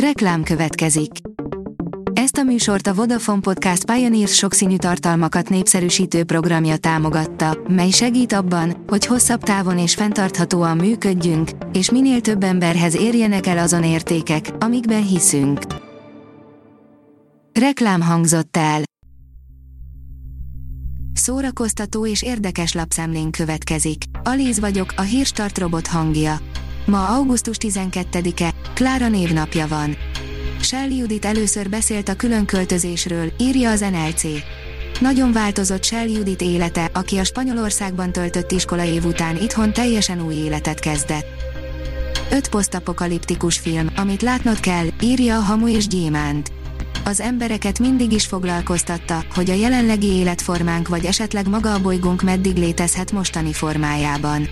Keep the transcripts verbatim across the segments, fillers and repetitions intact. Reklám következik. Ezt a műsort a Vodafone Podcast Pioneer sokszínű tartalmakat népszerűsítő programja támogatta, mely segít abban, hogy hosszabb távon és fenntarthatóan működjünk, és minél több emberhez érjenek el azon értékek, amikben hiszünk. Reklám hangzott el. Szórakoztató és érdekes lapszemlén következik. Alíz vagyok, a Hírstart robot hangja. Ma augusztus tizenkettedike, Klára névnapja van. Shell Judith először beszélt a különköltözésről, írja az en el cé. Nagyon változott Shell Judith élete, aki a Spanyolországban töltött iskolaév után itthon teljesen új életet kezdett. Öt posztapokaliptikus film, amit látnod kell, írja a Hamu és Gyémánt. Az embereket mindig is foglalkoztatta, hogy a jelenlegi életformánk vagy esetleg maga a bolygónk meddig létezhet mostani formájában.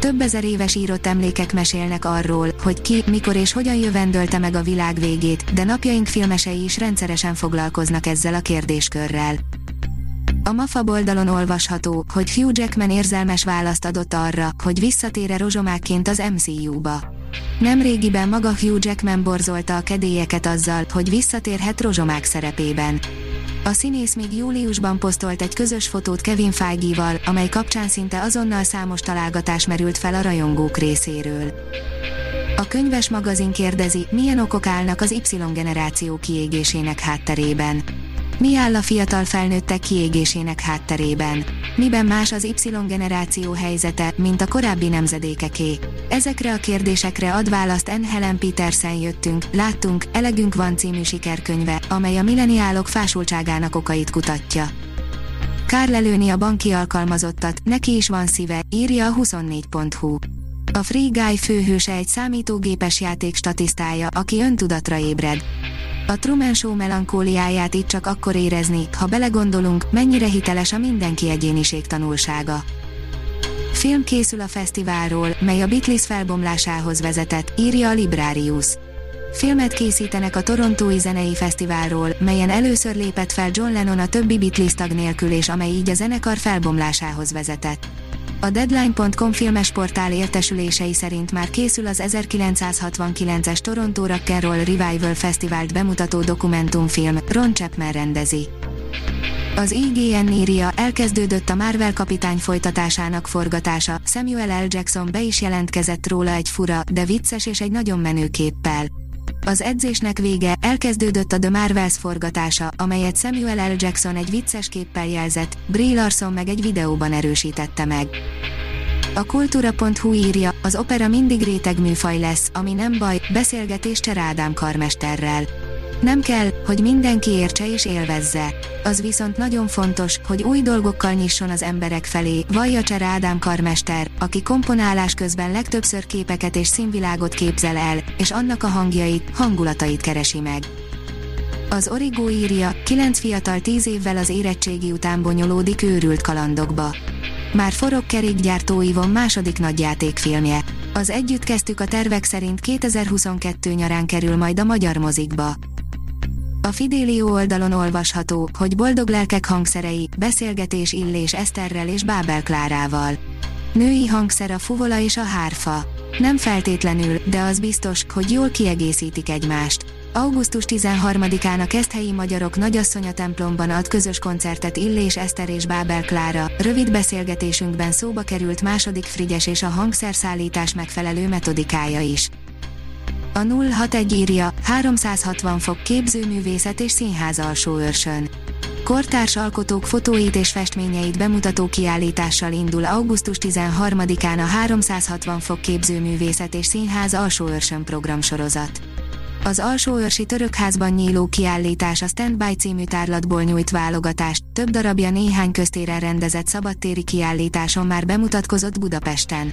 Több ezer éves írott emlékek mesélnek arról, hogy ki, mikor és hogyan jövendölte meg a világ végét, de napjaink filmesei is rendszeresen foglalkoznak ezzel a kérdéskörrel. A MAFA oldalon olvasható, hogy Hugh Jackman érzelmes választ adott arra, hogy visszatér-e rozsomákként az em cé u-ba. Nemrégiben maga Hugh Jackman borzolta a kedélyeket azzal, hogy visszatérhet rozsomák szerepében. A színész még júliusban posztolt egy közös fotót Kevin Feige-val, amely kapcsán szinte azonnal számos találgatás merült fel a rajongók részéről. A könyves magazin kérdezi, milyen okok állnak az Y-generáció kiégésének hátterében. Mi áll a fiatal felnőttek kiégésének hátterében? Miben más az Y-generáció helyzete, mint a korábbi nemzedékeké? Ezekre a kérdésekre ad választ Anne Helen Peterson Jöttünk, láttunk, elegünk van című sikerkönyve, amely a milleniálok fásultságának okait kutatja. Kár lelőni a banki alkalmazottat, neki is van szíve, írja a huszonnégy pont hú. A Free Guy főhőse egy számítógépes játék statisztája, aki öntudatra ébred. A Truman Show melankóliáját itt csak akkor érezni, ha belegondolunk, mennyire hiteles a mindenki egyéniség tanulsága. Film készül a fesztiválról, mely a Beatles felbomlásához vezetett, írja a Librarius. Filmet készítenek a torontói zenei fesztiválról, melyen először lépett fel John Lennon a többi Beatles tag nélkül és amely így a zenekar felbomlásához vezetett. A Deadline pont com filmes portál értesülései szerint már készül az ezerkilencszázhatvankilences Toronto Rock and Roll Revival fesztivált bemutató dokumentumfilm, Ron Chapman rendezi. Az i gé en írja, elkezdődött a Marvel kapitány folytatásának forgatása, Samuel L. Jackson be is jelentkezett róla egy fura, de vicces és egy nagyon menő képpel. Az edzésnek vége, elkezdődött a The Marvels forgatása, amelyet Samuel L. Jackson egy vicces képpel jelzett, Brie Larson meg egy videóban erősítette meg. A kultúra pont hú írja, az opera mindig réteg műfaj lesz, ami nem baj, beszélgetés Cser Ádám karmesterrel. Nem kell, hogy mindenki értse és élvezze. Az viszont nagyon fontos, hogy új dolgokkal nyisson az emberek felé, vallja Cser Ádám karmester, aki komponálás közben legtöbbször képeket és színvilágot képzel el, és annak a hangjait, hangulatait keresi meg. Az Origo írja, kilenc fiatal tíz évvel az érettségi után bonyolódik őrült kalandokba. Már Forogkerékgyártói Von második nagyjátékfilmje. Az Együtt kezdtük a tervek szerint kétezer-huszonkettő nyarán kerül majd a magyar mozikba. A Fidelio oldalon olvasható, hogy Boldog lelkek hangszerei, beszélgetés Illés Eszterrel és Bábel Klárával. Női hangszer a fuvola és a hárfa. Nem feltétlenül, de az biztos, hogy jól kiegészítik egymást. augusztus tizenharmadikán a Keszthelyi Magyarok Nagyasszonya templomban ad közös koncertet Illés Eszter és Bábel Klára, rövid beszélgetésünkben szóba került második Frigyes és a hangszerszállítás megfelelő metodikája is. A nulla hatvanegy írja, háromszázhatvan fok képzőművészet és színház Alsóörsön. Kortárs alkotók fotóit és festményeit bemutató kiállítással indul augusztus tizenharmadikán a háromszázhatvan fok képzőművészet és színház Alsóörsön programsorozat. Az alsóörsi törökházban nyíló kiállítás a Standby című tárlatból nyújt válogatást, több darabja néhány köztéren rendezett szabadtéri kiállításon már bemutatkozott Budapesten.